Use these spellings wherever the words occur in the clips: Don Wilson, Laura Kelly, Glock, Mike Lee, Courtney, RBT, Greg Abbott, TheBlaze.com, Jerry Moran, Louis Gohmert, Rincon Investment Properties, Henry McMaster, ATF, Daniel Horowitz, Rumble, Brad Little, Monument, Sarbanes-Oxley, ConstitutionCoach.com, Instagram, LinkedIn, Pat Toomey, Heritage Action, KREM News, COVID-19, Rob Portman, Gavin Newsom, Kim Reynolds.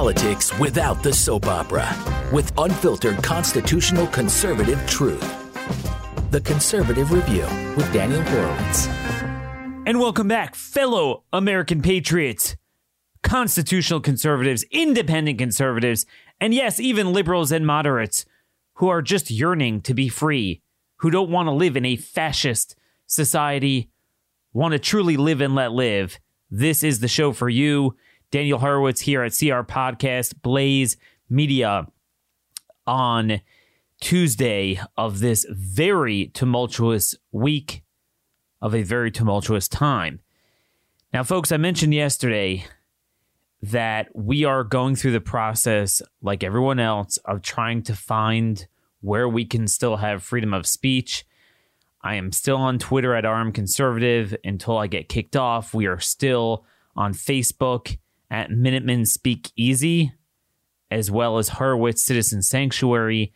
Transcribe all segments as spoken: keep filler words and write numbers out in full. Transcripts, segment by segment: politics without the soap opera with unfiltered constitutional conservative truth. The Conservative Review with Daniel Horowitz. And welcome back, fellow American patriots, constitutional conservatives, independent conservatives, and yes, even liberals and moderates who are just yearning to be free, who don't want to live in a fascist society, want to truly live and let live. This is the show for you. Daniel Horowitz here at C R Podcast, Blaze Media, on Tuesday of this very tumultuous week of a very tumultuous time. Now, folks, I mentioned yesterday that we are going through the process, like everyone else, of trying to find where we can still have freedom of speech. I am still on Twitter at R M Conservative until I get kicked off. We are still on Facebook at Minuteman Speakeasy, as well as Horowitz Citizen Sanctuary.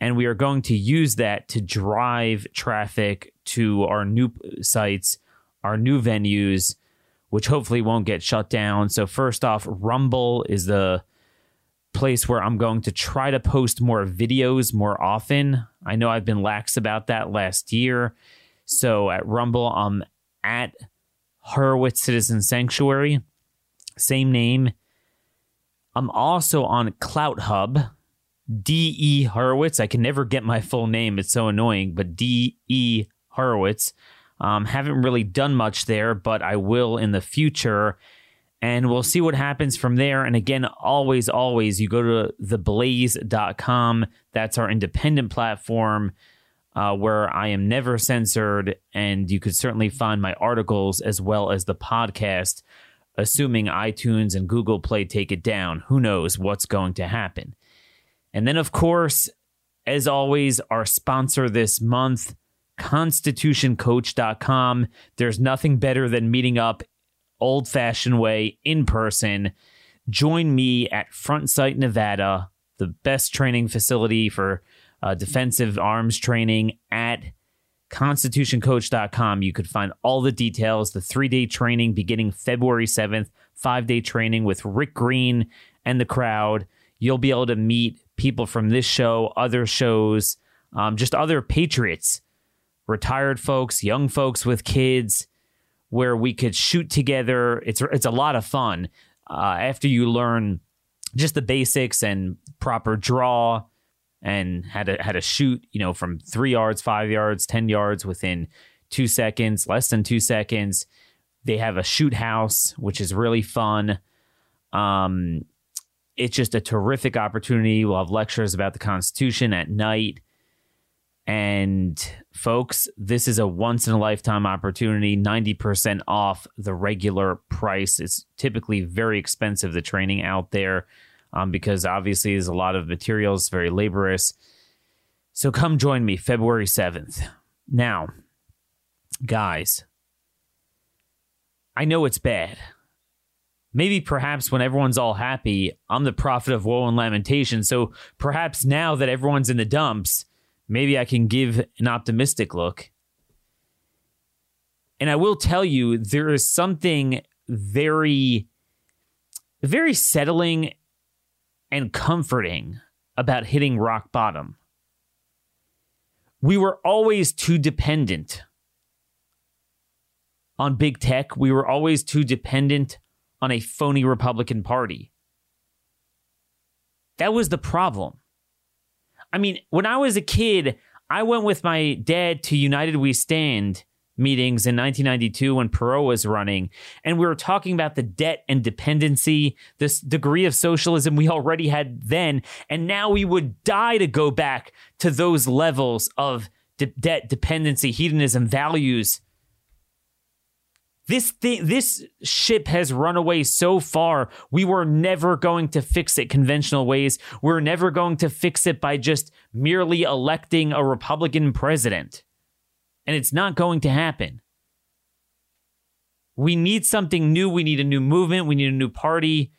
And we are going to use that to drive traffic to our new sites, our new venues, which hopefully won't get shut down. So first off, Rumble is the place where I'm going to try to post more videos more often. I know I've been lax about that last year. So at Rumble, I'm at Horowitz Citizen Sanctuary, same name. I'm also on Clout Hub, D E Horowitz. I can never get my full name. It's so annoying, but D E Horowitz. Um, haven't really done much there, but I will in the future. And we'll see what happens from there. And again, always, always, you go to the blaze dot com. That's our independent platform uh, where I am never censored. And you could certainly find my articles as well as the podcast, assuming iTunes and Google Play take it down. Who knows what's going to happen? And then, of course, as always, our sponsor this month, Constitution Coach dot com. There's nothing better than meeting up old-fashioned way in person. Join me at Front Sight Nevada, the best training facility for uh, defensive arms training at Constitution Coach dot com. You could find all the details, the three-day training beginning February seventh, five-day training with Rick Green and the crowd. You'll be able to meet people from this show, other shows, um, just other patriots, retired folks, young folks with kids, where we could shoot together. It's it's a lot of fun uh, after you learn just the basics and proper draw and how to how to shoot, you know, from three yards, five yards, ten yards within two seconds, less than two seconds. They have a shoot house, which is really fun. Um, it's just a terrific opportunity. We'll have lectures about the Constitution at night. And folks, this is a once-in-a-lifetime opportunity, ninety percent off the regular price. It's typically very expensive, the training out there, um, because obviously there's a lot of materials, very laborious. So come join me February seventh. Now, guys, I know it's bad. Maybe perhaps when everyone's all happy, I'm the prophet of woe and lamentation. So perhaps now that everyone's in the dumps, maybe I can give an optimistic look. And I will tell you, there is something very, very settling and comforting about hitting rock bottom. We were always too dependent on big tech. We were always too dependent on a phony Republican Party. That was the problem. I mean, when I was a kid, I went with my dad to United We Stand meetings in nineteen ninety-two when Perot was running, and we were talking about the debt and dependency, this degree of socialism we already had then, and now we would die to go back to those levels of de- debt, dependency, hedonism, values. This thi- this ship has run away so far. We were never going to fix it conventional ways. We're never going to fix it by just merely electing a Republican president. And it's not going to happen. We need something new. We need a new movement. We need a new party.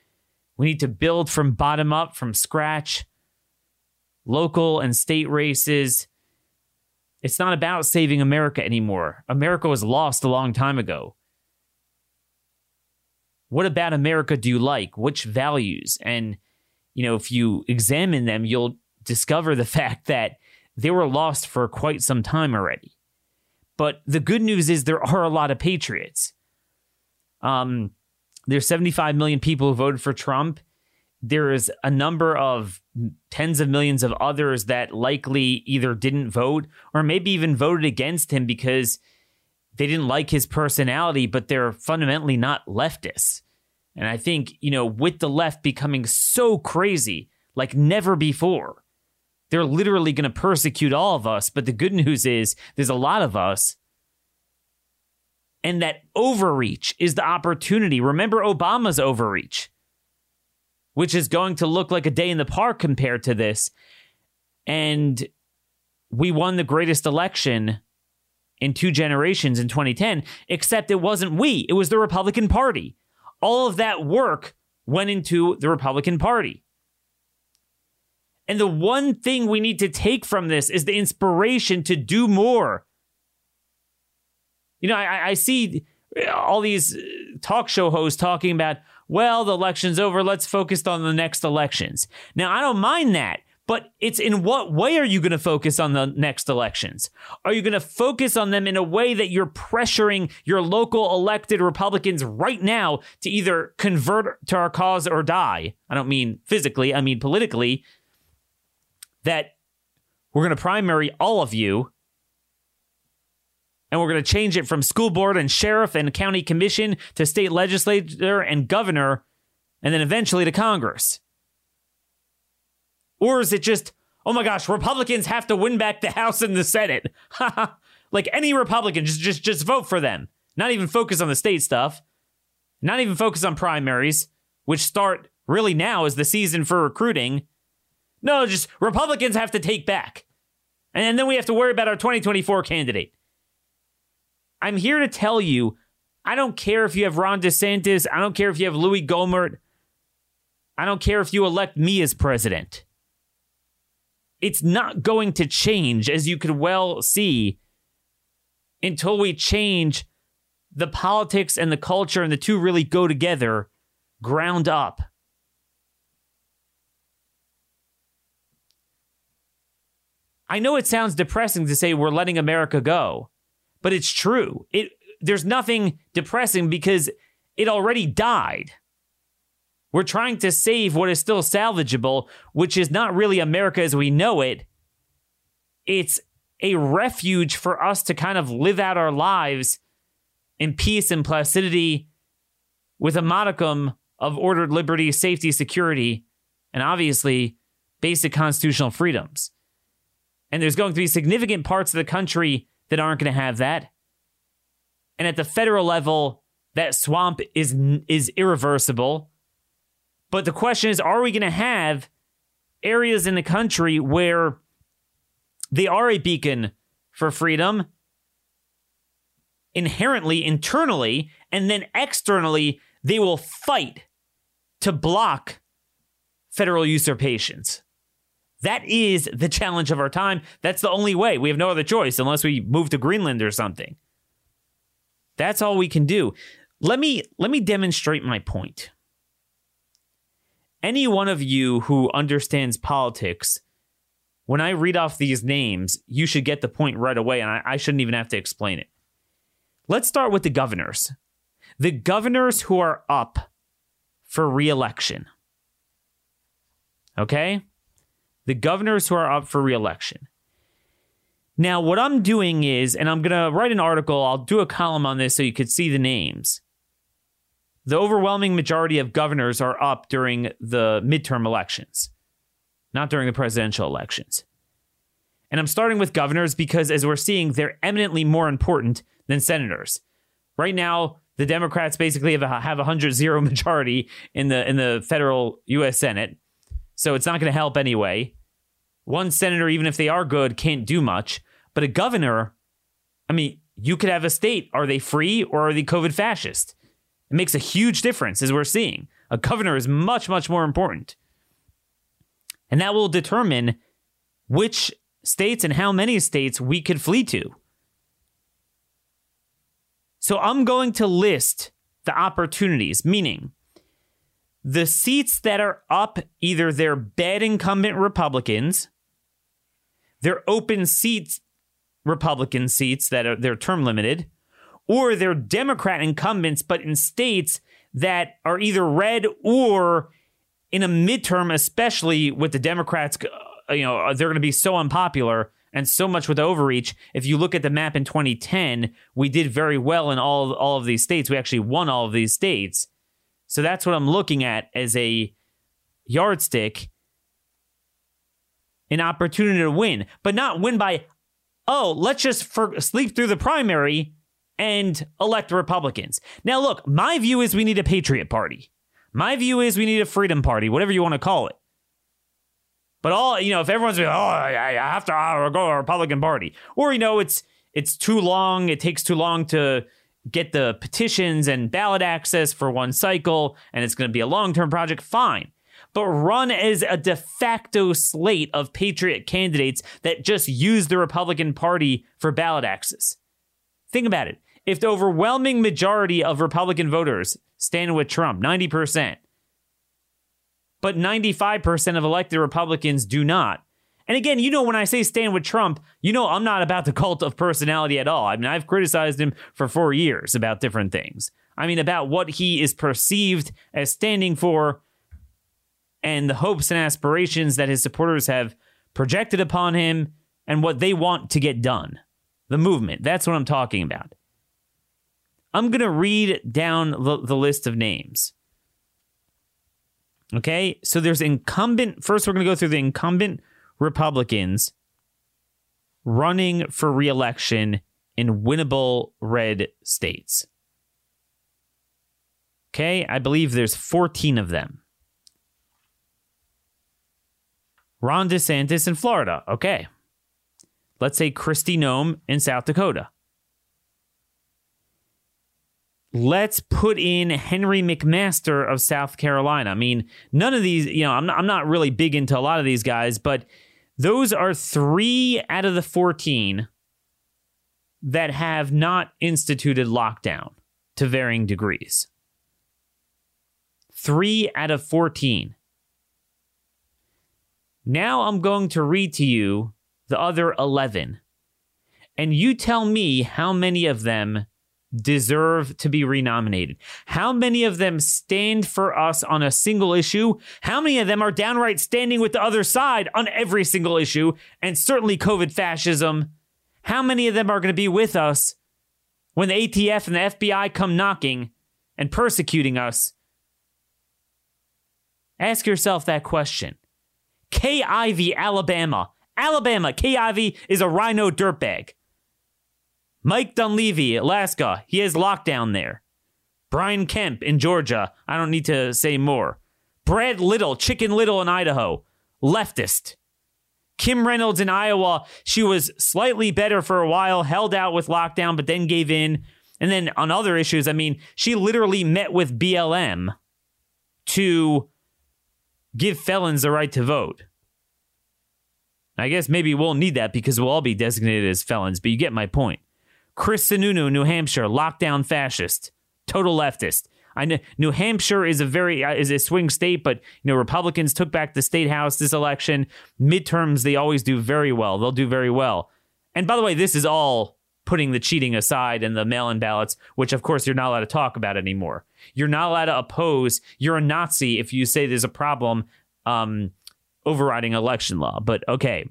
We need to build from bottom up, from scratch. Local and state races. It's not about saving America anymore. America was lost a long time ago. What about America do you like? Which values? And you know, if you examine them, you'll discover the fact that they were lost for quite some time already. But the good news is there are a lot of patriots. Um, there's seventy-five million people who voted for Trump. There is a number of tens of millions of others that likely either didn't vote or maybe even voted against him because they didn't like his personality, but they're fundamentally not leftists. And I think, you know, with the left becoming so crazy like never before, they're literally going to persecute all of us. But the good news is there's a lot of us. And that overreach is the opportunity. Remember Obama's overreach, which is going to look like a day in the park compared to this. And we won the greatest election in two generations in twenty ten, except it wasn't we. It was the Republican Party. All of that work went into the Republican Party. And the one thing we need to take from this is the inspiration to do more. You know, I, I see all these talk show hosts talking about, well, the election's over, let's focus on the next elections. Now, I don't mind that, but it's in what way are you going to focus on the next elections? Are you going to focus on them in a way that you're pressuring your local elected Republicans right now to either convert to our cause or die? I don't mean physically, I mean politically. That we're going to primary all of you, and we're going to change it from school board and sheriff and county commission to state legislature and governor, and then eventually to Congress. Or is it just, oh my gosh, Republicans have to win back the House and the Senate. Like any Republican, just, just, just vote for them. Not even focus on the state stuff. Not even focus on primaries, which start really now as the season for recruiting. No, just Republicans have to take back. And then we have to worry about our twenty twenty-four candidate. I'm here to tell you, I don't care if you have Ron DeSantis. I don't care if you have Louis Gohmert. I don't care if you elect me as president. It's not going to change, as you could well see, until we change the politics and the culture, and the two really go together, ground up. I know it sounds depressing to say we're letting America go. But it's true. It there's nothing depressing because it already died. We're trying to save what is still salvageable, which is not really America as we know it. It's a refuge for us to kind of live out our lives in peace and placidity with a modicum of ordered liberty, safety, security, and obviously basic constitutional freedoms. And there's going to be significant parts of the country that aren't going to have that. And at the federal level, that swamp is is irreversible. But the question is, are we going to have areas in the country where they are a beacon for freedom inherently, internally, and then externally, they will fight to block federal usurpations? That is the challenge of our time. That's the only way. We have no other choice unless we move to Greenland or something. That's all we can do. Let me let me demonstrate my point. Any one of you who understands politics, when I read off these names, you should get the point right away, and I, I shouldn't even have to explain it. Let's start with the governors. The governors who are up for re-election. Okay? The governors who are up for re-election. Now, what I'm doing is, and I'm going to write an article. I'll do a column on this so you could see the names. The overwhelming majority of governors are up during the midterm elections, not during the presidential elections. And I'm starting with governors because, as we're seeing, they're eminently more important than senators. Right now, the Democrats basically have a, have a one hundred zero majority in the in the federal U S Senate. So it's not going to help anyway. One senator, even if they are good, can't do much. But a governor, I mean, you could have a state. Are they free or are they COVID fascist? It makes a huge difference, as we're seeing. A governor is much, much more important. And that will determine which states and how many states we could flee to. So I'm going to list the opportunities, meaning the seats that are up, either they're bed incumbent Republicans, they're open seats, Republican seats that are they're term limited, or they're Democrat incumbents, but in states that are either red or in a midterm, especially with the Democrats, you know, they're going to be so unpopular and so much with overreach. If you look at the map in twenty ten, we did very well in all of, all of these states. We actually won all of these states. So that's what I'm looking at as a yardstick, an opportunity to win, but not win by, oh, let's just for- sleep through the primary and elect Republicans. Now, look, my view is we need a Patriot Party. My view is we need a Freedom Party, whatever you want to call it. But all, you know, if everyone's like, oh, I have to I'll go to a Republican Party, or, you know, it's it's too long. It takes too long to get the petitions and ballot access for one cycle, and it's going to be a long term project. Fine. But run as a de facto slate of Patriot candidates that just use the Republican Party for ballot access. Think about it. If the overwhelming majority of Republican voters stand with Trump, ninety percent, but ninety-five percent of elected Republicans do not. And again, you know, when I say stand with Trump, you know, I'm not about the cult of personality at all. I mean, I've criticized him for four years about different things. I mean, about what he is perceived as standing for and the hopes and aspirations that his supporters have projected upon him and what they want to get done. The movement. That's what I'm talking about. I'm going to read down the, the list of names. Okay, so there's incumbent. First, we're going to go through the incumbent Republicans running for re-election in winnable red states. Okay, I believe there's fourteen of them. Ron DeSantis in Florida. Okay. Let's say Christy Noem in South Dakota. Let's put in Henry McMaster of South Carolina. I mean, none of these, you know, I'm not, I'm not really big into a lot of these guys, but those are three out of the fourteen that have not instituted lockdown to varying degrees. Three out of fourteen. Now I'm going to read to you the other eleven. And you tell me how many of them deserve to be renominated. How many of them stand for us on a single issue? How many of them are downright standing with the other side on every single issue, and certainly COVID fascism? How many of them are going to be with us when the A T F and the F B I come knocking and persecuting us? Ask yourself that question. Kay Ivey, Alabama. Alabama, Kay Ivey is a rhino dirtbag. Mike Dunleavy, Alaska, he has lockdown there. Brian Kemp in Georgia, I don't need to say more. Brad Little, Chicken Little in Idaho, leftist. Kim Reynolds in Iowa, she was slightly better for a while, held out with lockdown, but then gave in. And then on other issues, I mean, she literally met with B L M to give felons the right to vote. I guess maybe we'll need that because we'll all be designated as felons, but you get my point. Chris Sununu, New Hampshire, lockdown fascist, total leftist. I know New Hampshire is a very uh, is a swing state, but you know Republicans took back the state house this election. Midterms, they always do very well. They'll do very well. And by the way, this is all putting the cheating aside and the mail-in ballots, which of course you're not allowed to talk about anymore. You're not allowed to oppose. You're a Nazi if you say there's a problem. Um, overriding election law, but okay.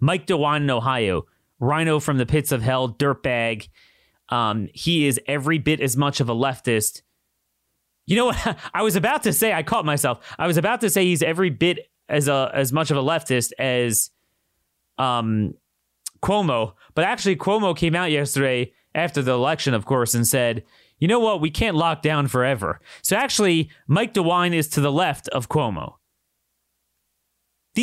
Mike DeWine in Ohio, rhino from the pits of hell, dirtbag. Um, he is every bit as much of a leftist. You know what? I was about to say, I caught myself. I was about to say he's every bit as a as much of a leftist as um, Cuomo, but actually Cuomo came out yesterday after the election, of course, and said, you know what? We can't lock down forever. So actually, Mike DeWine is to the left of Cuomo.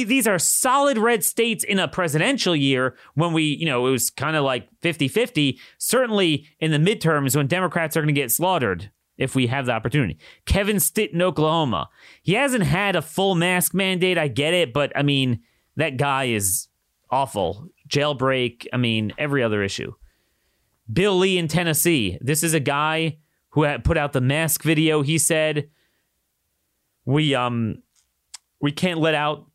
These are solid red states in a presidential year when we, you know, it was kind of like fifty-fifty, certainly in the midterms when Democrats are going to get slaughtered if we have the opportunity. Kevin Stitt in Oklahoma. He hasn't had a full mask mandate. I get it. But I mean, that guy is awful. Jailbreak. I mean, every other issue. Bill Lee in Tennessee. This is a guy who had put out the mask video. He said, we um we can't let out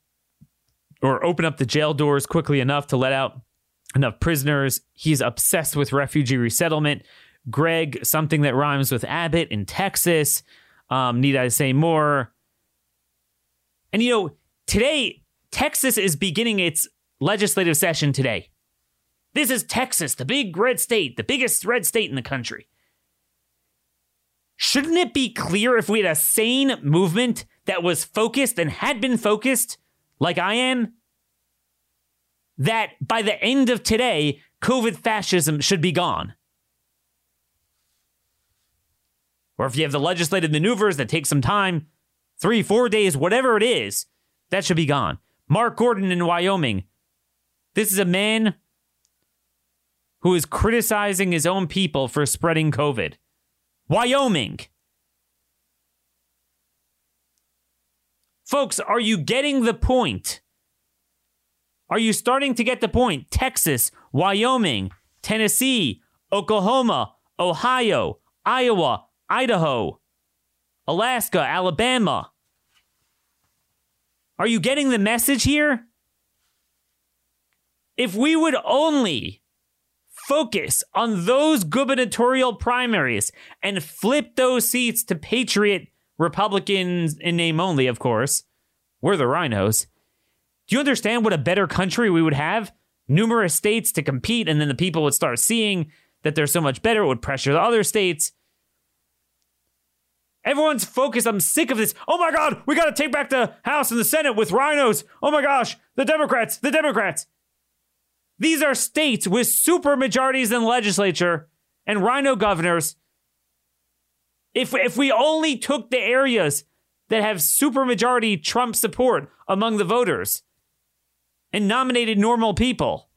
or open up the jail doors quickly enough to let out enough prisoners. He's obsessed with refugee resettlement. Greg, something that rhymes with Abbott in Texas. Um, need I say more? And, you know, today, Texas is beginning its legislative session today. This is Texas, the big red state, the biggest red state in the country. Shouldn't it be clear if we had a sane movement that was focused and had been focused, like I am, that by the end of today, COVID fascism should be gone? Or if you have the legislative maneuvers that take some time, three, four days, whatever it is, that should be gone. Mark Gordon in Wyoming. This is a man who is criticizing his own people for spreading COVID. Wyoming. Folks, are you getting the point? Are you starting to get the point? Texas, Wyoming, Tennessee, Oklahoma, Ohio, Iowa, Idaho, Alaska, Alabama. Are you getting the message here? If we would only focus on those gubernatorial primaries and flip those seats to patriot Republicans in name only, of course, we're the rhinos. Do you understand what a better country we would have? Numerous states to compete, and then the people would start seeing that they're so much better. It would pressure the other states. Everyone's focused. I'm sick of this. Oh, my God, we got to take back the House and the Senate with rhinos. Oh, my gosh, the Democrats, the Democrats. These are states with super majorities in the legislature and rhino governors. If, if we only took the areas that have super majority Trump support among the voters and nominated normal people,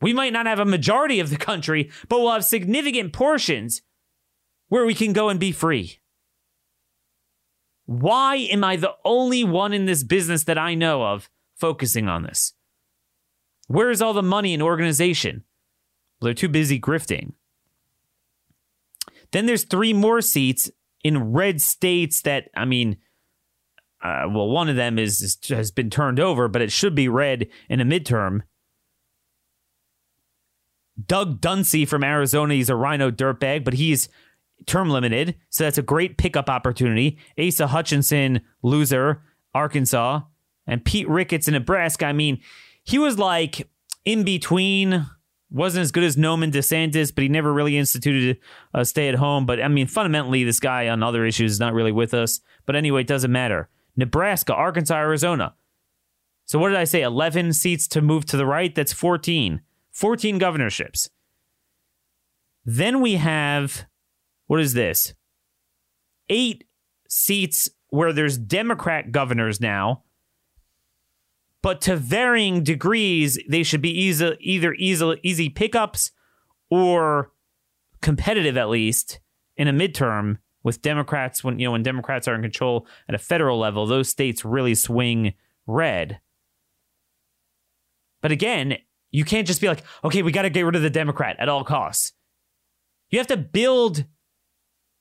we might not have a majority of the country, but we'll have significant portions where we can go and be free. Why am I the only one in this business that I know of focusing on this? Where is all the money in organization? Well, they're too busy grifting. Then there's three more seats in red states that, I mean, uh, well, one of them is, is has been turned over, but it should be red in a midterm. Doug Ducey from Arizona, he's a rhino dirtbag, but he's term limited, so that's a great pickup opportunity. Asa Hutchinson, loser, Arkansas, and Pete Ricketts in Nebraska. I mean, he was like in between, wasn't as good as Noem and DeSantis, but he never really instituted a stay at home. But I mean, fundamentally, this guy on other issues is not really with us. But anyway, it doesn't matter. Nebraska, Arkansas, Arizona. So what did I say? eleven seats to move to the right. That's fourteen. fourteen governorships. Then we have, what is this? Eight seats where there's Democrat governors now, but to varying degrees, they should be easy, either easy, easy pickups or competitive, at least in a midterm with Democrats. When, you know, when Democrats are in control at a federal level, those states really swing red. But again, you can't just be like, okay, we got to get rid of the Democrat at all costs. You have to build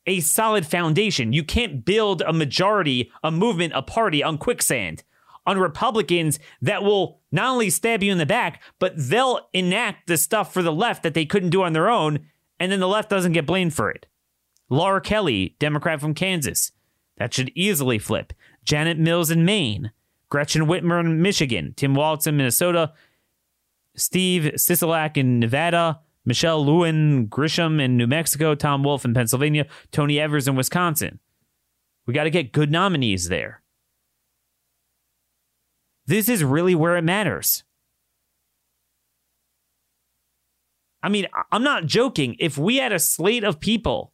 a solid foundation. You can't build a majority, a movement, a party on quicksand, on Republicans that will not only stab you in the back, but they'll enact the stuff for the left that they couldn't do on their own, and then the left doesn't get blamed for it. Laura Kelly, Democrat from Kansas. That should easily flip. Janet Mills in Maine. Gretchen Whitmer in Michigan. Tim Walz in Minnesota. Steve Sisolak in Nevada. Michelle Lewin Grisham in New Mexico, Tom Wolf in Pennsylvania, Tony Evers in Wisconsin. We got to get good nominees there. This is really where it matters. I mean, I'm not joking. If we had a slate of people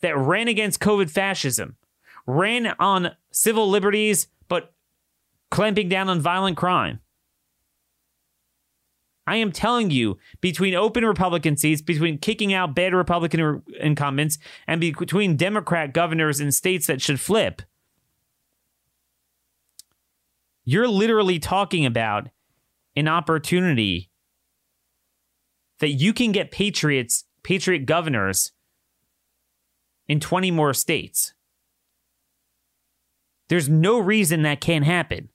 that ran against COVID fascism, ran on civil liberties, but clamping down on violent crime, I am telling you, between open Republican seats, between kicking out bad Republican incumbents, and between Democrat governors in states that should flip, you're literally talking about an opportunity that you can get patriots, patriot governors in twenty more states. There's no reason that can't happen.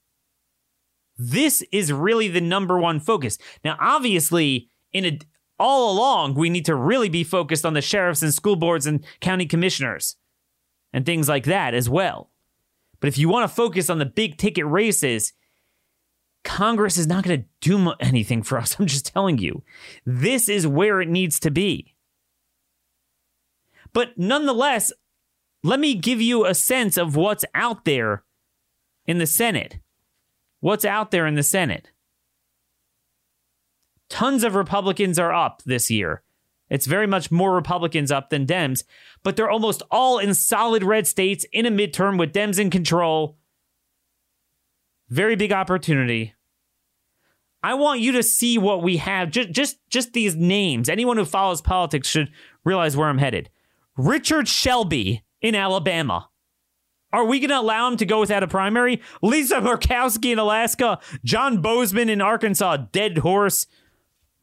This is really the number one focus. Now, obviously, in a, all along, we need to really be focused on the sheriffs and school boards and county commissioners and things like that as well. But if you want to focus on the big ticket races, Congress is not going to do anything for us. I'm just telling you, this is where it needs to be. But nonetheless, let me give you a sense of what's out there in the Senate. What's out there in the Senate? Tons of Republicans are up this year. It's very much more Republicans up than Dems, but they're almost all in solid red states in a midterm with Dems in control. Very big opportunity. I want you to see what we have. Just, just, just these names. Anyone who follows politics should realize where I'm headed. Richard Shelby in Alabama. Are we going to allow him to go without a primary? Lisa Murkowski in Alaska. John Bozeman in Arkansas. Dead horse.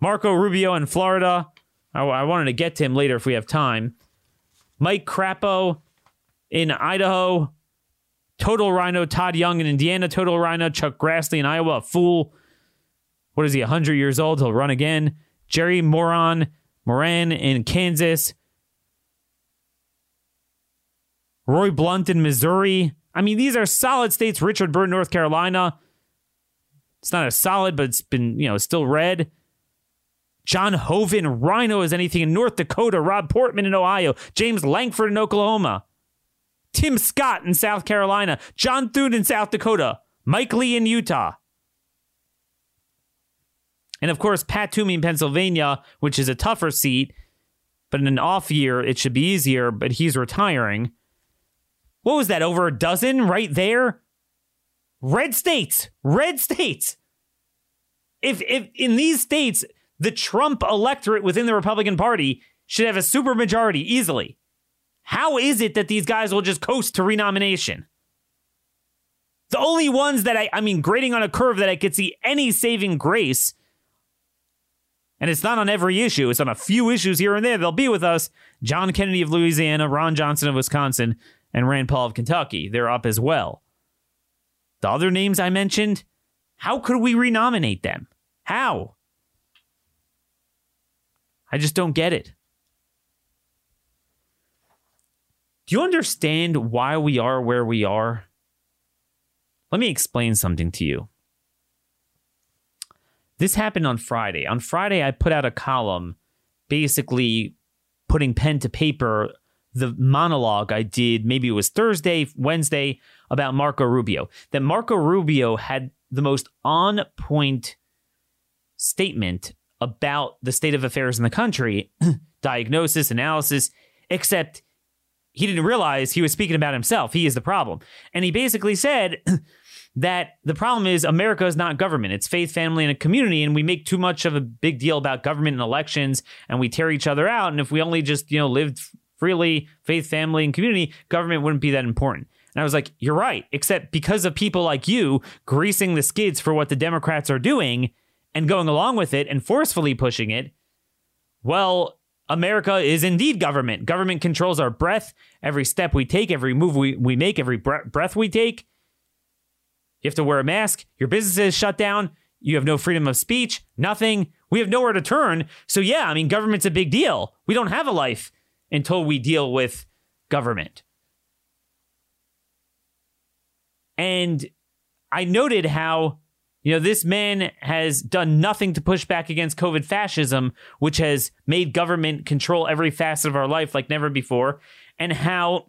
Marco Rubio in Florida. I, I wanted to get to him later if we have time. Mike Crapo in Idaho. Total Rhino, Todd Young in Indiana. Total Rhino, Chuck Grassley in Iowa. A fool. What is he, one hundred years old? He'll run again. Jerry Moran, Moran in Kansas. Roy Blunt in Missouri. I mean, these are solid states. Richard Burr, North Carolina. It's not a solid, but it's been, you know, still red. John Hoven, Rhino is anything in North Dakota. Rob Portman in Ohio. James Lankford in Oklahoma. Tim Scott in South Carolina, John Thune in South Dakota, Mike Lee in Utah. And of course, Pat Toomey in Pennsylvania, which is a tougher seat, but in an off year, it should be easier, but he's retiring. What was that, over a dozen right there? Red states, red states. If, if in these states, the Trump electorate within the Republican Party should have a supermajority easily. How is it that these guys will just coast to renomination? The only ones that I, I mean, grading on a curve that I could see any saving grace, and it's not on every issue, it's on a few issues here and there, they'll be with us. John Kennedy of Louisiana, Ron Johnson of Wisconsin, and Rand Paul of Kentucky. They're up as well. The other names I mentioned, how could we renominate them? How? I just don't get it. Do you understand why we are where we are? Let me explain something to you. This happened on Friday. On Friday, I put out a column basically putting pen to paper the monologue I did, maybe it was Thursday, Wednesday, about Marco Rubio. That Marco Rubio had the most on-point statement about the state of affairs in the country, diagnosis, analysis, except he didn't realize he was speaking about himself. He is the problem. And he basically said that the problem is America is not government. It's faith, family, and a community. And we make too much of a big deal about government and elections, and we tear each other out. And if we only just, you know, lived freely, faith, family, and community, government wouldn't be that important. And I was like, you're right, except because of people like you greasing the skids for what the Democrats are doing and going along with it and forcefully pushing it, well, America is indeed government. Government controls our breath, every step we take, every move we, we make, every breath we take. You have to wear a mask. Your business is shut down. You have no freedom of speech, nothing. We have nowhere to turn. So yeah, I mean, government's a big deal. We don't have a life until we deal with government. And I noted how, you know, this man has done nothing to push back against COVID fascism, which has made government control every facet of our life like never before. And how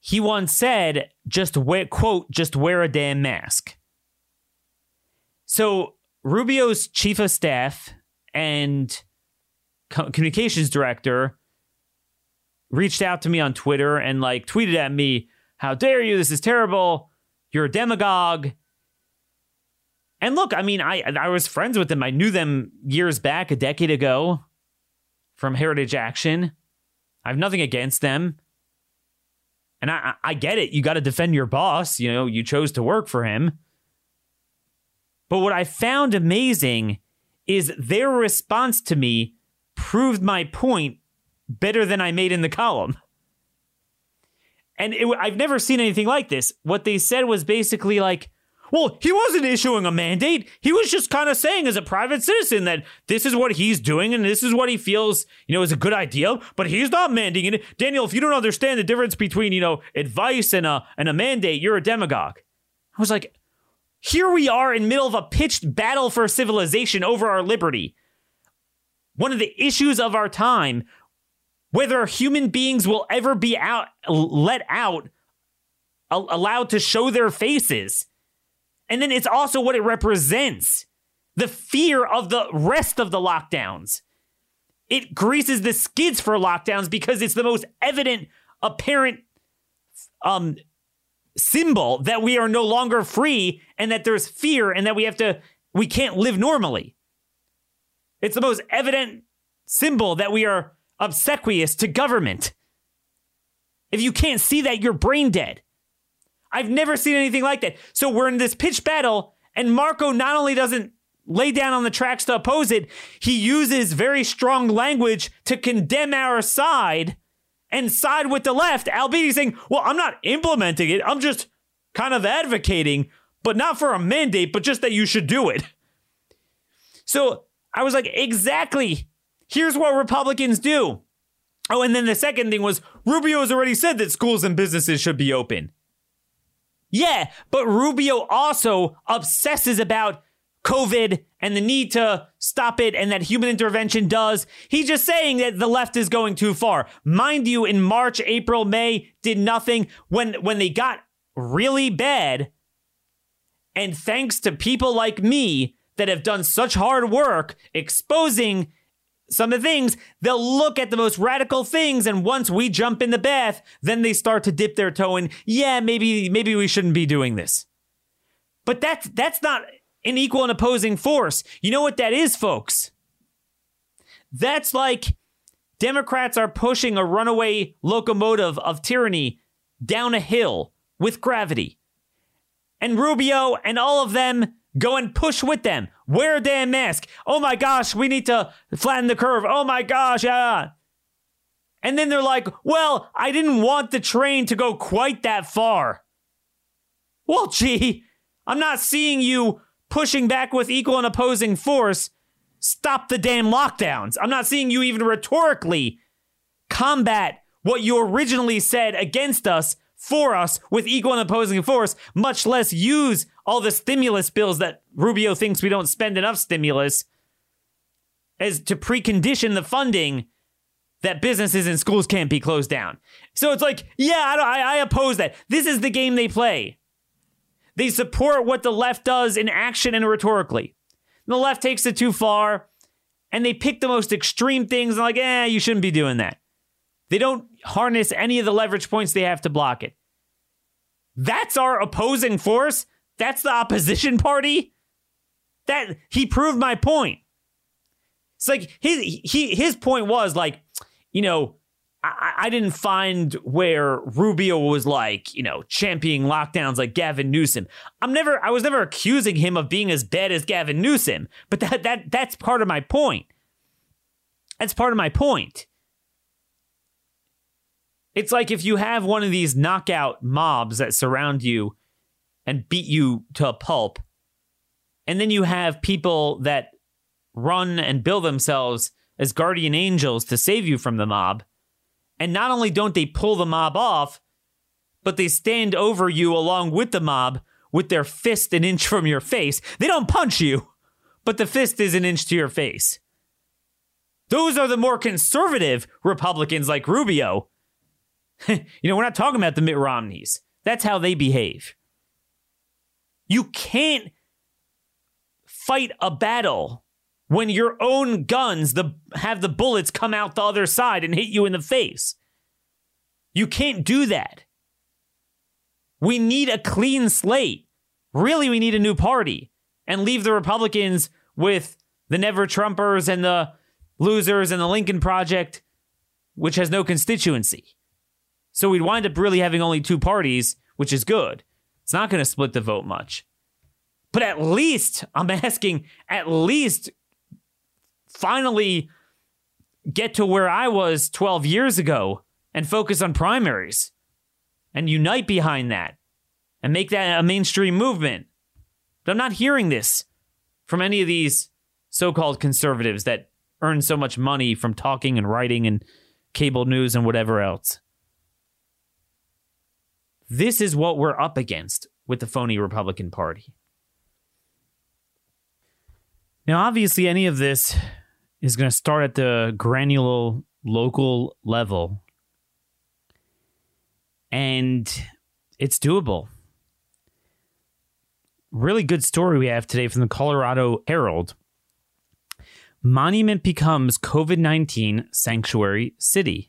he once said, just wear, quote, just wear a damn mask. So Rubio's chief of staff and communications director reached out to me on Twitter and like tweeted at me, how dare you? This is terrible. You're a demagogue. And look, I mean, I I was friends with them. I knew them years back, a decade ago, from Heritage Action. I have nothing against them. And I, I get it. You got to defend your boss. You know, you chose to work for him. But what I found amazing is their response to me proved my point better than I made in the column. And it, I've never seen anything like this. What they said was basically like, well, he wasn't issuing a mandate. He was just kind of saying as a private citizen that this is what he's doing and this is what he feels, you know, is a good idea, but he's not mandating it. Daniel, if you don't understand the difference between, you know, advice and a, and a mandate, you're a demagogue. I was like, here we are in the middle of a pitched battle for civilization over our liberty. One of the issues of our time, whether human beings will ever be out, let out, allowed to show their faces. And then it's also what it represents. The fear of the rest of the lockdowns. It greases the skids for lockdowns because it's the most evident, apparent um, symbol that we are no longer free and that there's fear and that we have to, we can't live normally. It's the most evident symbol that we are obsequious to government. If you can't see that, you're brain dead. I've never seen anything like that. So we're in this pitch battle, and Marco not only doesn't lay down on the tracks to oppose it, he uses very strong language to condemn our side and side with the left. Albeit saying, well, I'm not implementing it. I'm just kind of advocating, but not for a mandate, but just that you should do it. So I was like, exactly. Here's what Republicans do. Oh, and then the second thing was Rubio has already said that schools and businesses should be open. Yeah, but Rubio also obsesses about COVID and the need to stop it and that human intervention does. He's just saying that the left is going too far. Mind you, in March, April, May, did nothing. When when they got really bad, and thanks to people like me that have done such hard work exposing some of the things, they'll look at the most radical things, and once we jump in the bath, then they start to dip their toe in, yeah, maybe maybe we shouldn't be doing this. But that's, that's not an equal and opposing force. You know what that is, folks? That's like Democrats are pushing a runaway locomotive of tyranny down a hill with gravity. And Rubio and all of them go and push with them. Wear a damn mask. Oh my gosh, we need to flatten the curve. Oh my gosh, yeah. And then they're like, well, I didn't want the train to go quite that far. Well, gee, I'm not seeing you pushing back with equal and opposing force. Stop the damn lockdowns. I'm not seeing you even rhetorically combat what you originally said against us, for us, with equal and opposing force, much less use all the stimulus bills that Rubio thinks we don't spend enough stimulus as to precondition the funding that businesses and schools can't be closed down. So it's like, yeah, I, don't, I, I oppose that. This is the game they play. They support what the left does in action and rhetorically. And the left takes it too far, and they pick the most extreme things and like, eh, you shouldn't be doing that. They don't harness any of the leverage points they have to block it. That's our opposing force. That's the opposition party. That he proved my point. It's like his he his point was like, you know, I, I didn't find where Rubio was like, you know, championing lockdowns like Gavin Newsom. I'm never I was never accusing him of being as bad as Gavin Newsom, but that that that's part of my point. That's part of my point. It's like if you have one of these knockout mobs that surround you and beat you to a pulp, and then you have people that run and bill themselves as guardian angels to save you from the mob, and not only don't they pull the mob off, but they stand over you along with the mob with their fist an inch from your face. They don't punch you, but the fist is an inch to your face. Those are the more conservative Republicans like Rubio. You know, we're not talking about the Mitt Romneys. That's how they behave. You can't fight a battle when your own guns the, have the bullets come out the other side and hit you in the face. You can't do that. We need a clean slate. Really, we need a new party and leave the Republicans with the Never Trumpers and the losers and the Lincoln Project, which has no constituency. So we'd wind up really having only two parties, which is good. It's not going to split the vote much. But at least, I'm asking, at least finally get to where I was twelve years ago and focus on primaries. and unite behind that and make that a mainstream movement. But I'm not hearing this from any of these so-called conservatives that earn so much money from talking and writing and cable news and whatever else. This is what we're up against with the phony Republican Party. Now, obviously, any of this is going to start at the granular local level. And it's doable. Really good story we have today from the Colorado Herald. Monument becomes COVID nineteen sanctuary city.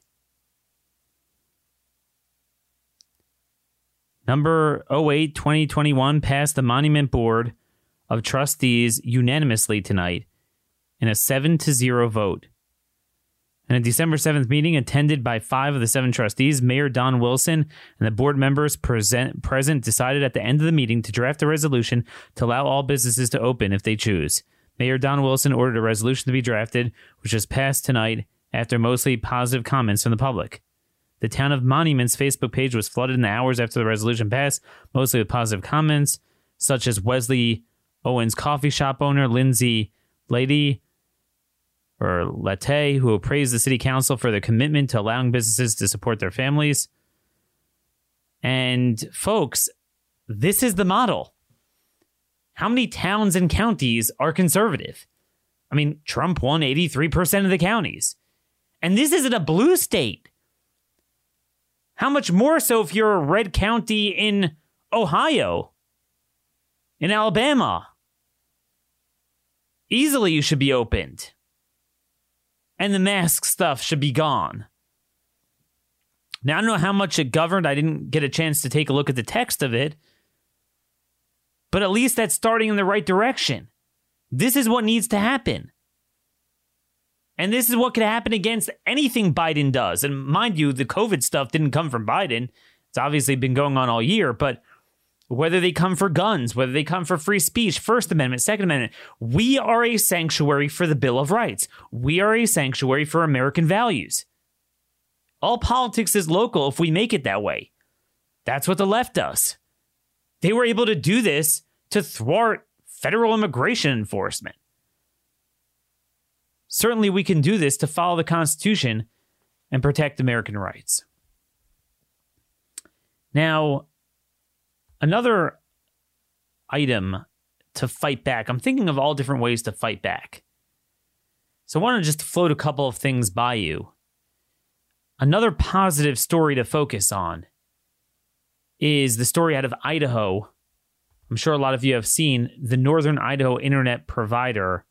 Number oh eight twenty twenty-one passed the Monument Board of Trustees unanimously tonight in a seven to zero vote. In a December seventh meeting attended by five of the seven trustees, Mayor Don Wilson and the board members present, present decided at the end of the meeting to draft a resolution to allow all businesses to open if they choose. Mayor Don Wilson ordered a resolution to be drafted, which was passed tonight after mostly positive comments from the public. The Town of Monument's Facebook page was flooded in the hours after the resolution passed, mostly with positive comments, such as Wesley Owens coffee shop owner Lindsay Lady, or Latte, who appraised the city council for their commitment to allowing businesses to support their families. And folks, this is the model. How many towns and counties are conservative? I mean, Trump won eighty-three percent of the counties. And this isn't a blue state. How much more so if you're a red county in Ohio, in Alabama? Easily you should be opened. And the mask stuff should be gone. Now, I don't know how much it governed. I didn't get a chance to take a look at the text of it. But at least that's starting in the right direction. This is what needs to happen. And this is what could happen against anything Biden does. And mind you, the COVID stuff didn't come from Biden. It's obviously been going on all year. But whether they come for guns, whether they come for free speech, First Amendment, Second Amendment, we are a sanctuary for the Bill of Rights. We are a sanctuary for American values. All politics is local if we make it that way. That's what the left does. They were able to do this to thwart federal immigration enforcement. Certainly we can do this to follow the Constitution and protect American rights. Now, another item to fight back. I'm thinking of all different ways to fight back. So I want to just float a couple of things by you. Another positive story to focus on is the story out of Idaho. I'm sure a lot of you have seen the Northern Idaho internet provider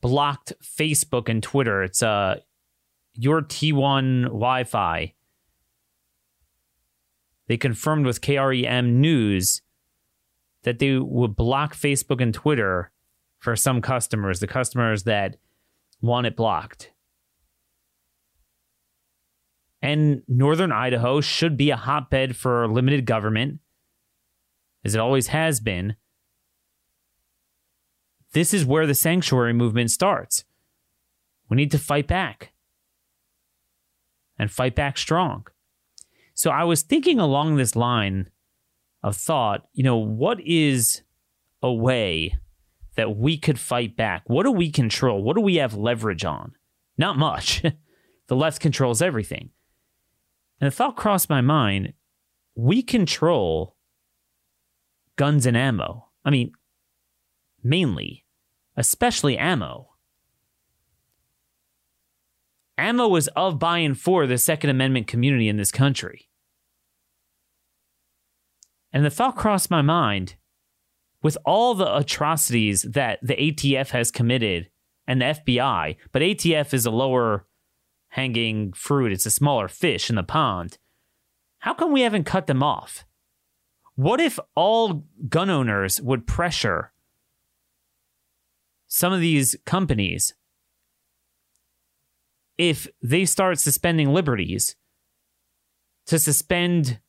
blocked Facebook and Twitter. It's uh, your T one Wi-Fi. They confirmed with K R E M News that they would block Facebook and Twitter for some customers, the customers that want it blocked. And Northern Idaho should be a hotbed for limited government, as it always has been. This is where the sanctuary movement starts. We need to fight back and fight back strong. So I was thinking along this line of thought, you know, what is a way that we could fight back? What do we control? What do we have leverage on? Not much. The left controls everything. And the thought crossed my mind, we control guns and ammo. I mean, mainly, especially ammo. Ammo is of, by, and for the Second Amendment community in this country. And the thought crossed my mind, with all the atrocities that the A T F has committed and the F B I, but A T F is a lower hanging fruit. It's a smaller fish in the pond. How come we haven't cut them off? What if all gun owners would pressure some of these companies if they start suspending liberties to suspend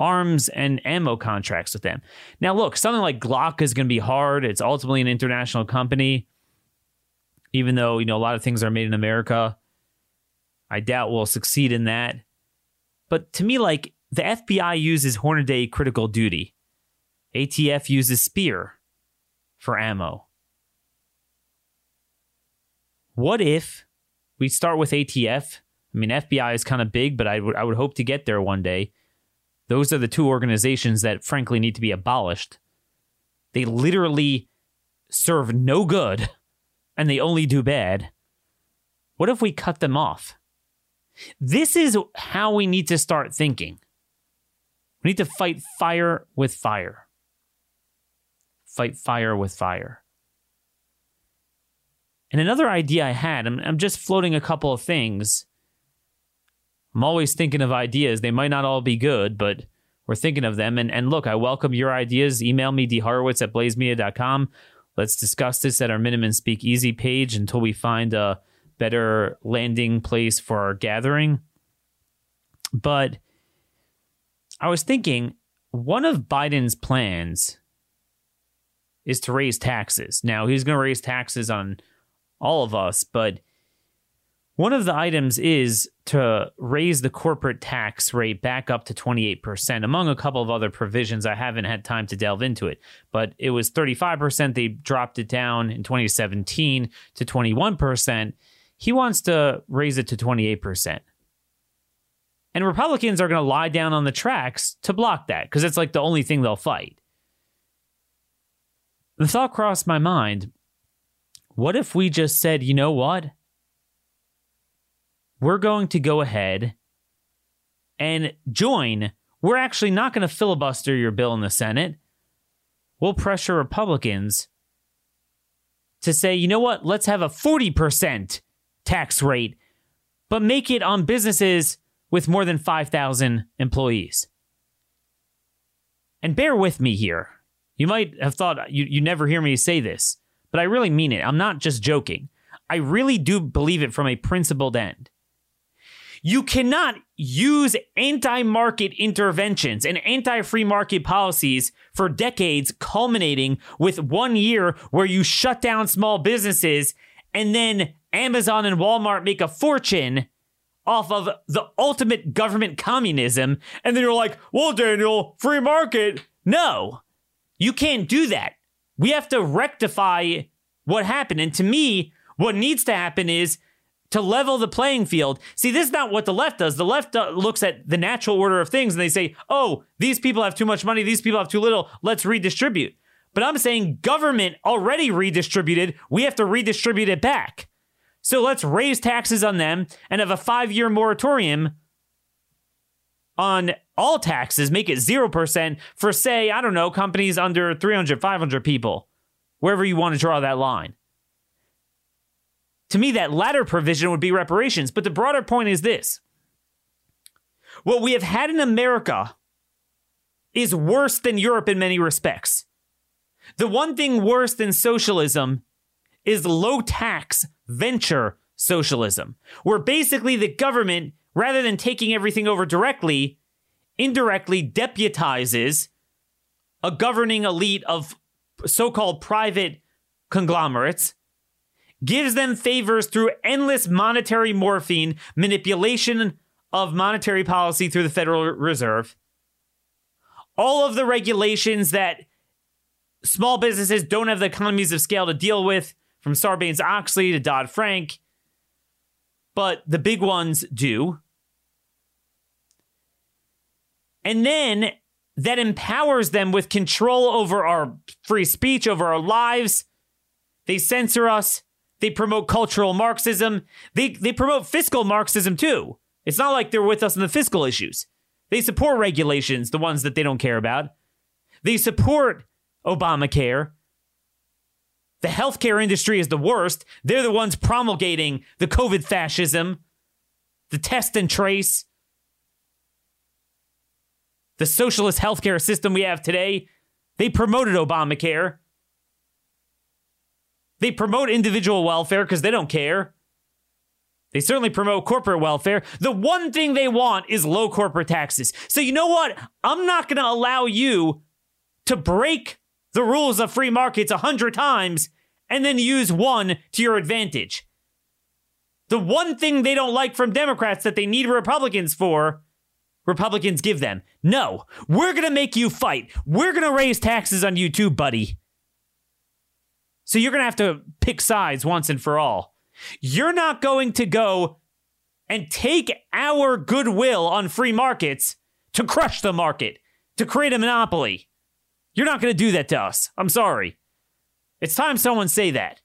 arms and ammo contracts with them? Now, look, something like Glock is going to be hard. It's ultimately an international company, even though, you know, a lot of things are made in America. I doubt we'll succeed in that. But to me, like, the F B I uses Hornaday critical duty. A T F uses Spear for ammo. What if we start with A T F? I mean, F B I is kind of big, but I would I would hope to get there one day. Those are the two organizations that, frankly, need to be abolished. They literally serve no good, and they only do bad. What if we cut them off? This is how we need to start thinking. We need to fight fire with fire. Fight fire with fire. And another idea I had, I'm, I'm just floating a couple of things. I'm always thinking of ideas. They might not all be good, but we're thinking of them. And, and look, I welcome your ideas. Email me, d horowitz at blaze media dot com. Let's discuss this at our Minimum Speakeasy page until we find a better landing place for our gathering. But I was thinking, one of Biden's plans is to raise taxes. Now, he's going to raise taxes on all of us, but one of the items is to raise the corporate tax rate back up to twenty-eight percent, among a couple of other provisions. I haven't had time to delve into it, but it was thirty-five percent. They dropped it down in twenty seventeen to twenty-one percent. He wants to raise it to twenty-eight percent. And Republicans are going to lie down on the tracks to block that, because it's like the only thing they'll fight. The thought crossed my mind, what if we just said, you know what? We're going to go ahead and join. We're actually not going to filibuster your bill in the Senate. We'll pressure Republicans to say, you know what? Let's have a forty percent tax rate, but make it on businesses with more than five thousand employees. And bear with me here. You might have thought you, you never hear me say this, but I really mean it. I'm not just joking. I really do believe it from a principled end. You cannot use anti-market interventions and anti-free market policies for decades, culminating with one year where you shut down small businesses, and then Amazon and Walmart make a fortune off of the ultimate government communism, and then you're like, well, Daniel, free market. No, you can't do that. We have to rectify what happened. And to me, what needs to happen is to level the playing field. See, this is not what the left does. The left looks at the natural order of things, and they say, oh, these people have too much money, these people have too little, let's redistribute. But I'm saying government already redistributed. We have to redistribute it back. So let's raise taxes on them and have a five-year moratorium on all taxes, make it zero percent for, say, I don't know, companies under three hundred, five hundred people, wherever you want to draw that line. To me, that latter provision would be reparations. But the broader point is this. What we have had in America is worse than Europe in many respects. The one thing worse than socialism is low-tax venture socialism, where basically the government, rather than taking everything over directly, indirectly deputizes a governing elite of so-called private conglomerates, gives them favors through endless monetary morphine, manipulation of monetary policy through the Federal Reserve, all of the regulations that small businesses don't have the economies of scale to deal with, from Sarbanes-Oxley to Dodd-Frank, but the big ones do. And then that empowers them with control over our free speech, over our lives. They censor us. They promote cultural Marxism. They, they promote fiscal Marxism too. It's not like they're with us in the fiscal issues. They support regulations, the ones that they don't care about. They support Obamacare. The healthcare industry is the worst. They're the ones promulgating the COVID fascism, the test and trace, the socialist healthcare system we have today. They promoted Obamacare. They promote individual welfare because they don't care. They certainly promote corporate welfare. The one thing they want is low corporate taxes. So you know what? I'm not going to allow you to break the rules of free markets a hundred times and then use one to your advantage. The one thing they don't like from Democrats that they need Republicans for Republicans give them. No, we're going to make you fight. We're going to raise taxes on you too, buddy. So you're going to have to pick sides once and for all. You're not going to go and take our goodwill on free markets to crush the market, to create a monopoly. You're not going to do that to us. I'm sorry. It's time someone say that.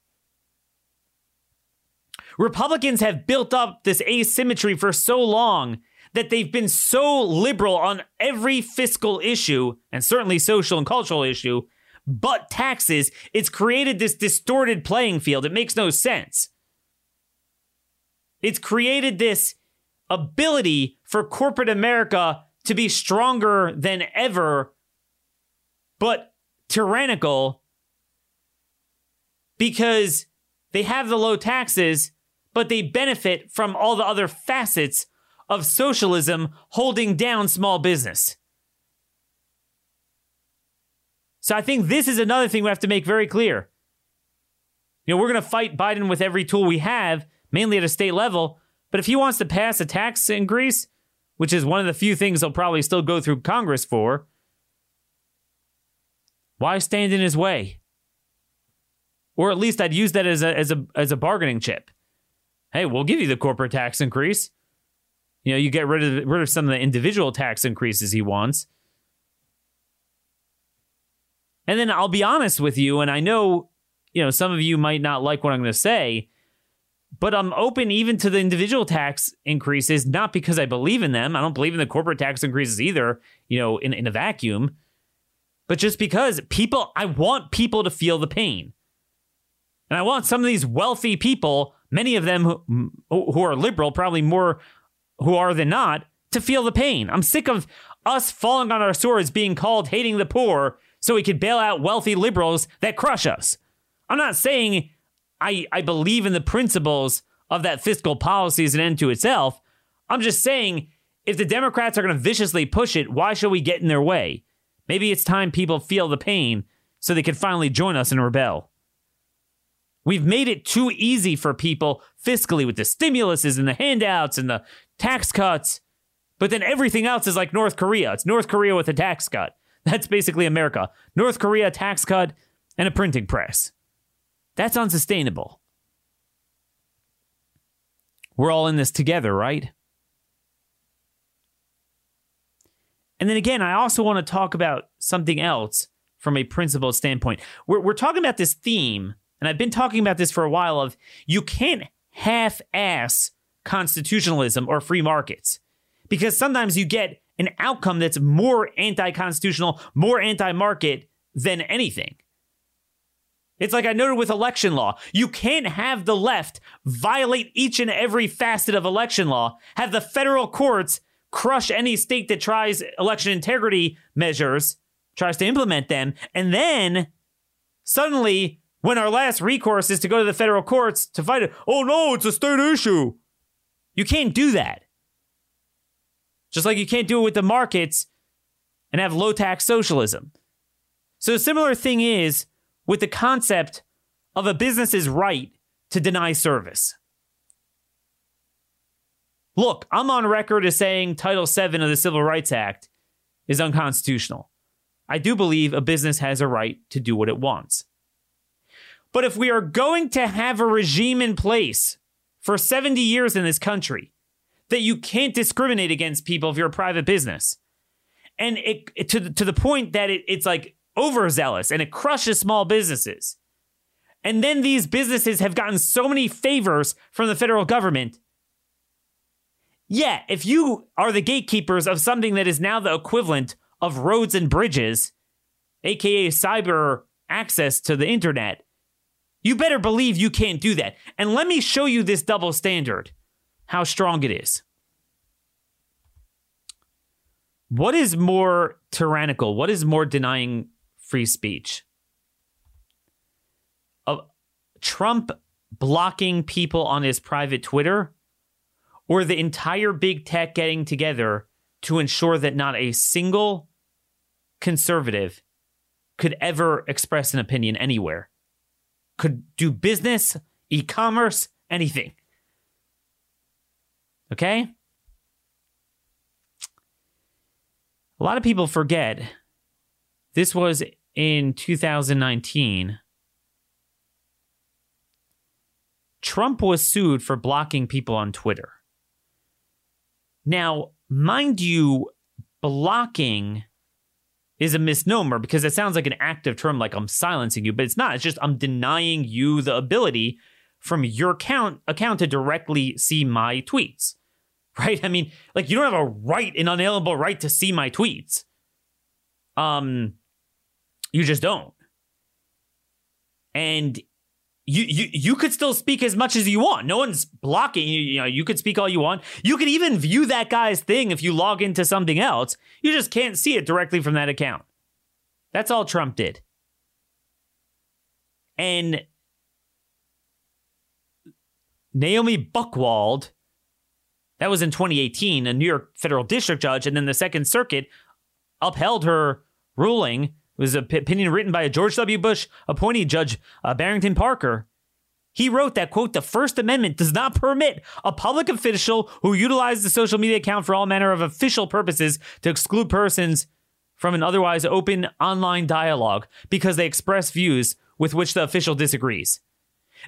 Republicans have built up this asymmetry for so long that they've been so liberal on every fiscal issue, and certainly social and cultural issue, but taxes, it's created this distorted playing field. It makes no sense. It's created this ability for corporate America to be stronger than ever, but tyrannical, because they have the low taxes, but they benefit from all the other facets of socialism holding down small business. So I think this is another thing we have to make very clear. You know, we're going to fight Biden with every tool we have, mainly at a state level, but if he wants to pass a tax increase, which is one of the few things he'll probably still go through Congress for, why stand in his way? Or at least I'd use that as a, as a, as a bargaining chip. Hey, we'll give you the corporate tax increase. You know, you get rid of rid of some of the individual tax increases he wants. And then I'll be honest with you, and I know, you know, some of you might not like what I'm going to say, but I'm open even to the individual tax increases, not because I believe in them. I don't believe in the corporate tax increases either, you know, in, in a vacuum, but just because people, I want people to feel the pain. And I want some of these wealthy people, many of them who, who are liberal, probably more who are than not, to feel the pain. I'm sick of us falling on our swords, being called hating the poor so we could bail out wealthy liberals that crush us. I'm not saying I, I believe in the principles of that fiscal policy as an end to itself. I'm just saying if the Democrats are going to viciously push it, why should we get in their way? Maybe it's time people feel the pain so they can finally join us and rebel. We've made it too easy for people fiscally with the stimuluses and the handouts and the tax cuts. But then everything else is like North Korea. It's North Korea with a tax cut. That's basically America. North Korea, tax cut, and a printing press. That's unsustainable. We're all in this together, right? And then again, I also want to talk about something else from a principled standpoint. We're, we're talking about this theme, and I've been talking about this for a while, of you can't half-ass constitutionalism or free markets, because sometimes you get an outcome that's more anti-constitutional, more anti-market than anything. It's like I noted with election law. You can't have the left violate each and every facet of election law, have the federal courts crush any state that tries election integrity measures, tries to implement them, and then suddenly, when our last recourse is to go to the federal courts to fight it, oh no, it's a state issue. You can't do that. Just like you can't do it with the markets and have low tax socialism. So a similar thing is with the concept of a business's right to deny service. Look, I'm on record as saying Title seven of the Civil Rights Act is unconstitutional. I do believe a business has a right to do what it wants. But if we are going to have a regime in place for seventy years in this country that you can't discriminate against people if you're a private business, and it, it, to, to the point that it, it's like overzealous and it crushes small businesses, and then these businesses have gotten so many favors from the federal government, yeah, if you are the gatekeepers of something that is now the equivalent of roads and bridges, aka cyber access to the internet, you better believe you can't do that. And let me show you this double standard, how strong it is. What is more tyrannical? What is more denying free speech? Uh, Trump blocking people on his private Twitter, or the entire big tech getting together to ensure that not a single conservative could ever express an opinion anywhere? Could do business, e-commerce, anything. Okay? A lot of people forget this was in two thousand nineteen. Trump was sued for blocking people on Twitter. Now, mind you, blocking is a misnomer because it sounds like an active term, like I'm silencing you, but it's not. It's just I'm denying you the ability from your account, account to directly see my tweets, right? I mean, like, you don't have a right, an unalienable right to see my tweets. Um, you just don't. And You, you you could still speak as much as you want. No one's blocking you. You know, you could speak all you want. You could even view that guy's thing if you log into something else. You just can't see it directly from that account. That's all Trump did. And Naomi Buchwald, that was in twenty eighteen, a New York federal district judge, and then the Second Circuit upheld her ruling. It was an opinion written by a George W. Bush appointee, Judge uh, Barrington Parker. He wrote that, quote, the First Amendment does not permit a public official who utilizes a social media account for all manner of official purposes to exclude persons from an otherwise open online dialogue because they express views with which the official disagrees.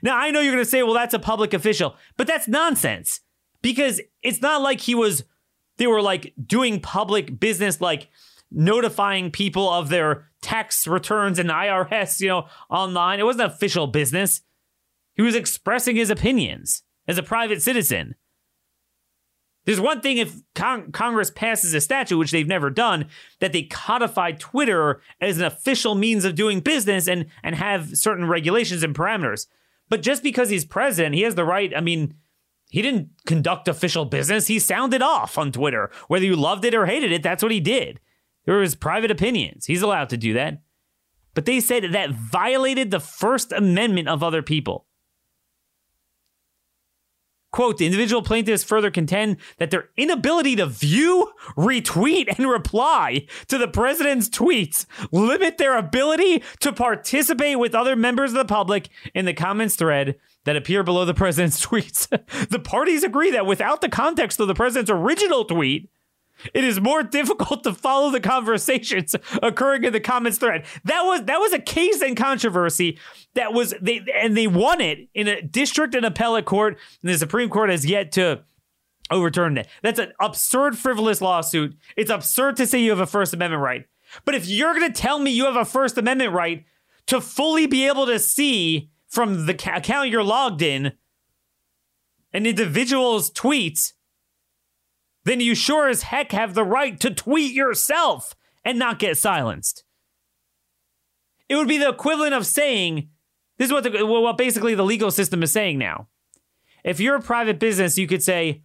Now, I know you're going to say, well, that's a public official, but that's nonsense because it's not like he was, they were like doing public business, like notifying people of their tax returns and I R S, you know, online. It wasn't official business. He was expressing his opinions as a private citizen. There's one thing if Cong- Congress passes a statute, which they've never done, that they codify Twitter as an official means of doing business and, and have certain regulations and parameters. But just because he's president, he has the right. I mean, he didn't conduct official business. He sounded off on Twitter. Whether you loved it or hated it, that's what he did. There were his private opinions. He's allowed to do that. But they said that, that violated the First Amendment of other people. Quote, the individual plaintiffs further contend that their inability to view, retweet, and reply to the president's tweets limit their ability to participate with other members of the public in the comments thread that appear below the president's tweets. The parties agree that without the context of the president's original tweet, it is more difficult to follow the conversations occurring in the comments thread. That was that was a case in controversy that was they and they won it in a district and appellate court, and the Supreme Court has yet to overturn it. That's an absurd, frivolous lawsuit. It's absurd to say you have a First Amendment right. But if you're going to tell me you have a First Amendment right to fully be able to see from the account you're logged in an individual's tweets, then you sure as heck have the right to tweet yourself and not get silenced. It would be the equivalent of saying, this is what the, what basically the legal system is saying now. If you're a private business, you could say,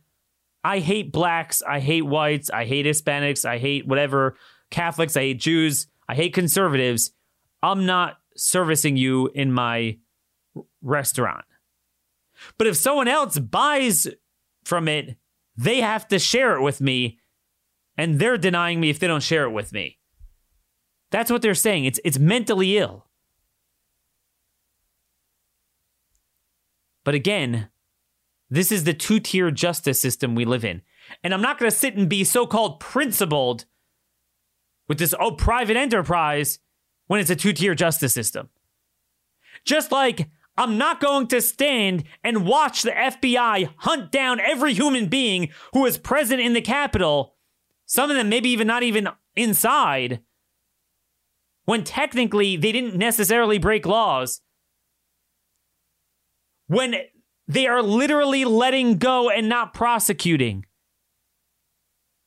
I hate blacks, I hate whites, I hate Hispanics, I hate whatever, Catholics, I hate Jews, I hate conservatives. I'm not servicing you in my restaurant. But if someone else buys from it, they have to share it with me, and they're denying me if they don't share it with me. That's what they're saying. It's it's mentally ill. But again, this is the two-tier justice system we live in. And I'm not going to sit and be so-called principled with this oh, private enterprise when it's a two-tier justice system. Just like I'm not going to stand and watch the F B I hunt down every human being who is present in the Capitol, some of them maybe even not even inside, when technically they didn't necessarily break laws, when they are literally letting go and not prosecuting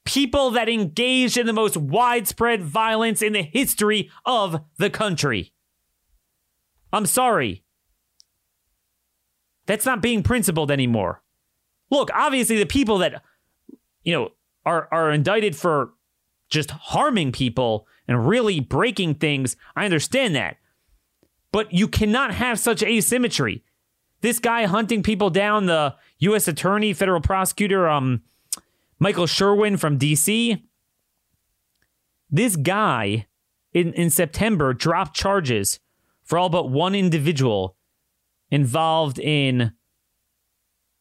people that engaged in the most widespread violence in the history of the country. I'm sorry. That's not being principled anymore. Look, obviously the people that, you know, are, are indicted for just harming people and really breaking things, I understand that. But you cannot have such asymmetry. This guy hunting people down, the U S attorney, federal prosecutor, um, Michael Sherwin from D C, this guy in, in September dropped charges for all but one individual involved in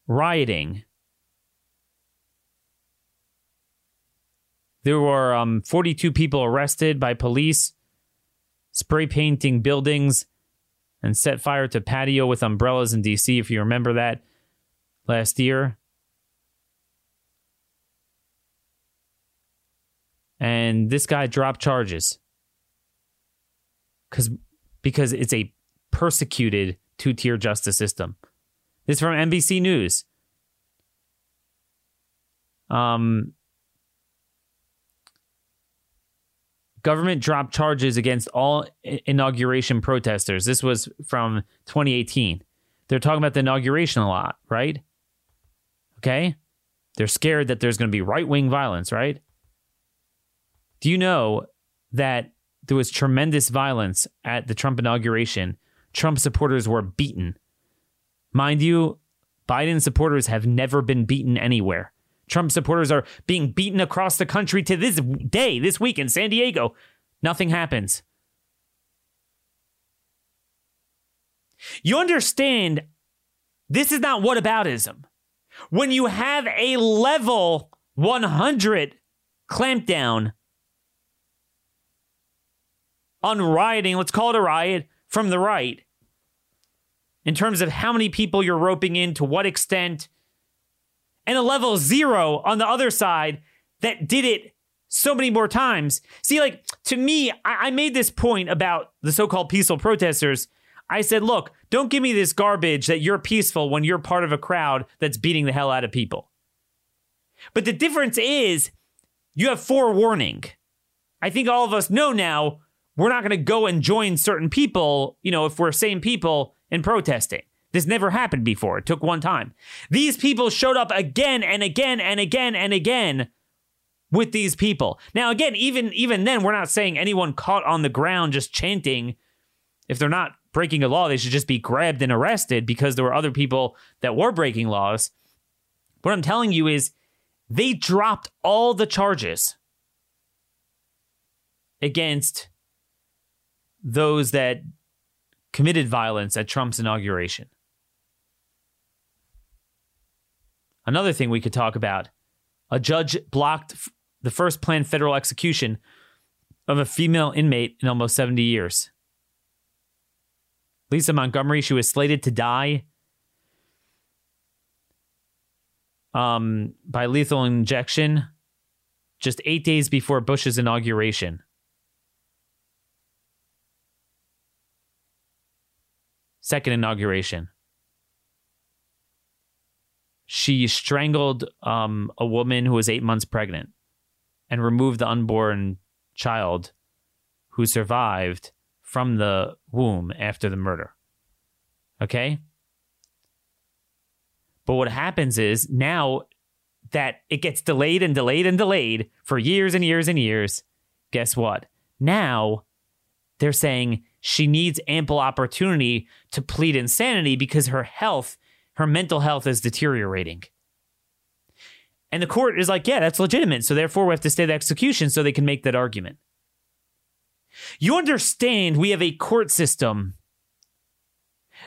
rioting. There were um, forty-two people arrested by police, spray painting buildings, and set fire to patio with umbrellas in D C, if you remember that last year. And this guy dropped charges because because it's a persecuted two-tier justice system. This is from N B C News. Um, government dropped charges against all inauguration protesters. This was from twenty eighteen. They're talking about the inauguration a lot, right? Okay? They're scared that there's going to be right-wing violence, right? Do you know that there was tremendous violence at the Trump inauguration? Trump supporters were beaten. Mind you, Biden supporters have never been beaten anywhere. Trump supporters are being beaten across the country to this day, this week in San Diego. Nothing happens. You understand, this is not whataboutism. When you have a level one hundred clampdown on rioting, let's call it a riot, from the right, in terms of how many people you're roping in, to what extent, and a level zero on the other side that did it so many more times. See, like, to me, I, I made this point about the so-called peaceful protesters. I said, look, don't give me this garbage that you're peaceful when you're part of a crowd that's beating the hell out of people. But the difference is you have forewarning. I think all of us know now we're not going to go and join certain people, you know, if we're sane people, in protesting. This never happened before. It took one time. These people showed up again and again and again and again with these people. Now, again, even, even then, we're not saying anyone caught on the ground just chanting. If they're not breaking a law, they should just be grabbed and arrested, because there were other people that were breaking laws. What I'm telling you is they dropped all the charges against those that committed violence at Trump's inauguration. Another thing we could talk about, a judge blocked f- the first planned federal execution of a female inmate in almost seventy years. Lisa Montgomery, she was slated to die um, by lethal injection just eight days before Bush's inauguration. Second inauguration. She strangled um, a woman who was eight months pregnant and removed the unborn child who survived from the womb after the murder. Okay? But what happens is now that it gets delayed and delayed and delayed for years and years and years, guess what? Now they're saying she needs ample opportunity to plead insanity because her health, her mental health is deteriorating. And the court is like, yeah, that's legitimate. So therefore, we have to stay the execution so they can make that argument. You understand we have a court system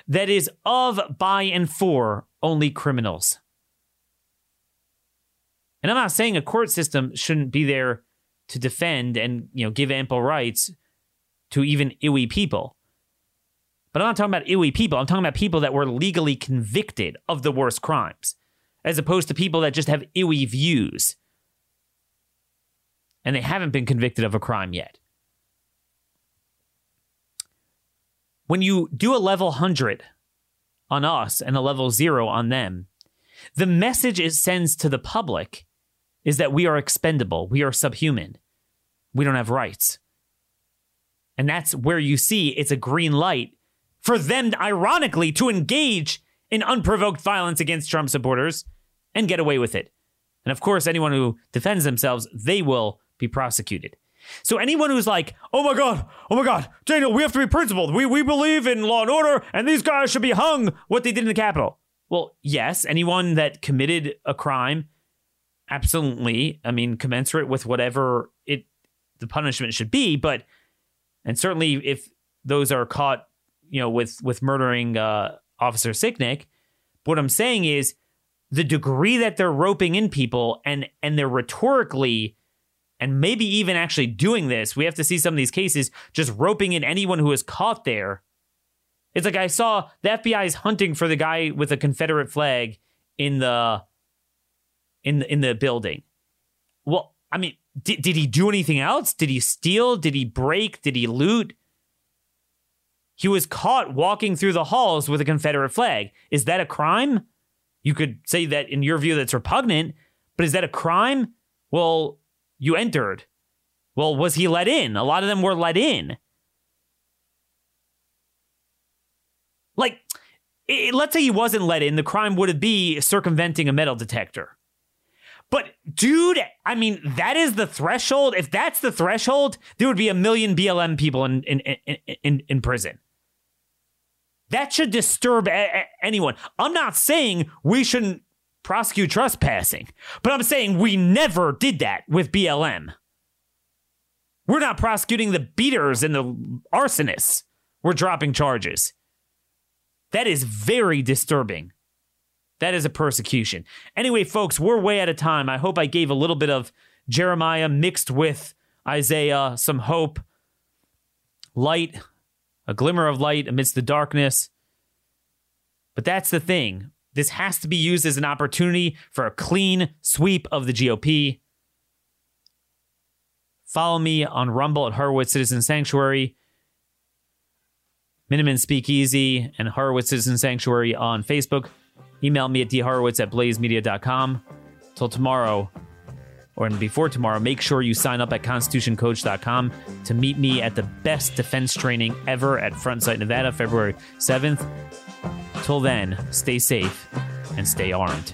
that is of, by, and for only criminals. And I'm not saying a court system shouldn't be there to defend and, you know, give ample rights to even I W I people. But I'm not talking about I W I people. I'm talking about people that were legally convicted of the worst crimes, as opposed to people that just have I W I views and they haven't been convicted of a crime yet. When you do a level one hundred on us and a level zero on them, the message it sends to the public is that we are expendable. We are subhuman. We don't have rights. And that's where you see it's a green light for them, ironically, to engage in unprovoked violence against Trump supporters and get away with it. And of course, anyone who defends themselves, they will be prosecuted. So anyone who's like, oh my God, oh my God, Daniel, we have to be principled. We we believe in law and order, and these guys should be hung, what they did in the Capitol. Well, yes, anyone that committed a crime, absolutely. I mean, commensurate with whatever it the punishment should be, but... And certainly if those are caught, you know, with with murdering uh, Officer Sicknick, what I'm saying is the degree that they're roping in people and and they're rhetorically and maybe even actually doing this. We have to see some of these cases just roping in anyone who is caught there. It's like I saw the F B I is hunting for the guy with a Confederate flag in the in the, in the building. Well, I mean, did, did he do anything else? Did he steal? Did he break? Did he loot? He was caught walking through the halls with a Confederate flag. Is that a crime? You could say that in your view that's repugnant, but is that a crime? Well, you entered. Well, was he let in? A lot of them were let in. Like, it, let's say he wasn't let in. The crime would be circumventing a metal detector. But, dude, I mean, that is the threshold. If that's the threshold, there would be a million B L M people in in in, in, in prison. That should disturb a, a, anyone. I'm not saying we shouldn't prosecute trespassing, but I'm saying we never did that with B L M. We're not prosecuting the beaters and the arsonists. We're dropping charges. That is very disturbing. That is a persecution. Anyway, folks, we're way out of time. I hope I gave a little bit of Jeremiah mixed with Isaiah, some hope, light, a glimmer of light amidst the darkness. But that's the thing. This has to be used as an opportunity for a clean sweep of the G O P. Follow me on Rumble at Horowitz Citizen Sanctuary, Miniman Speakeasy, and Horowitz Citizen Sanctuary on Facebook. Email me at d horowitz at blaze media dot com. Till tomorrow, or before tomorrow, make sure you sign up at constitution coach dot com to meet me at the best defense training ever at Front Sight Nevada, February seventh. Till then, stay safe and stay armed.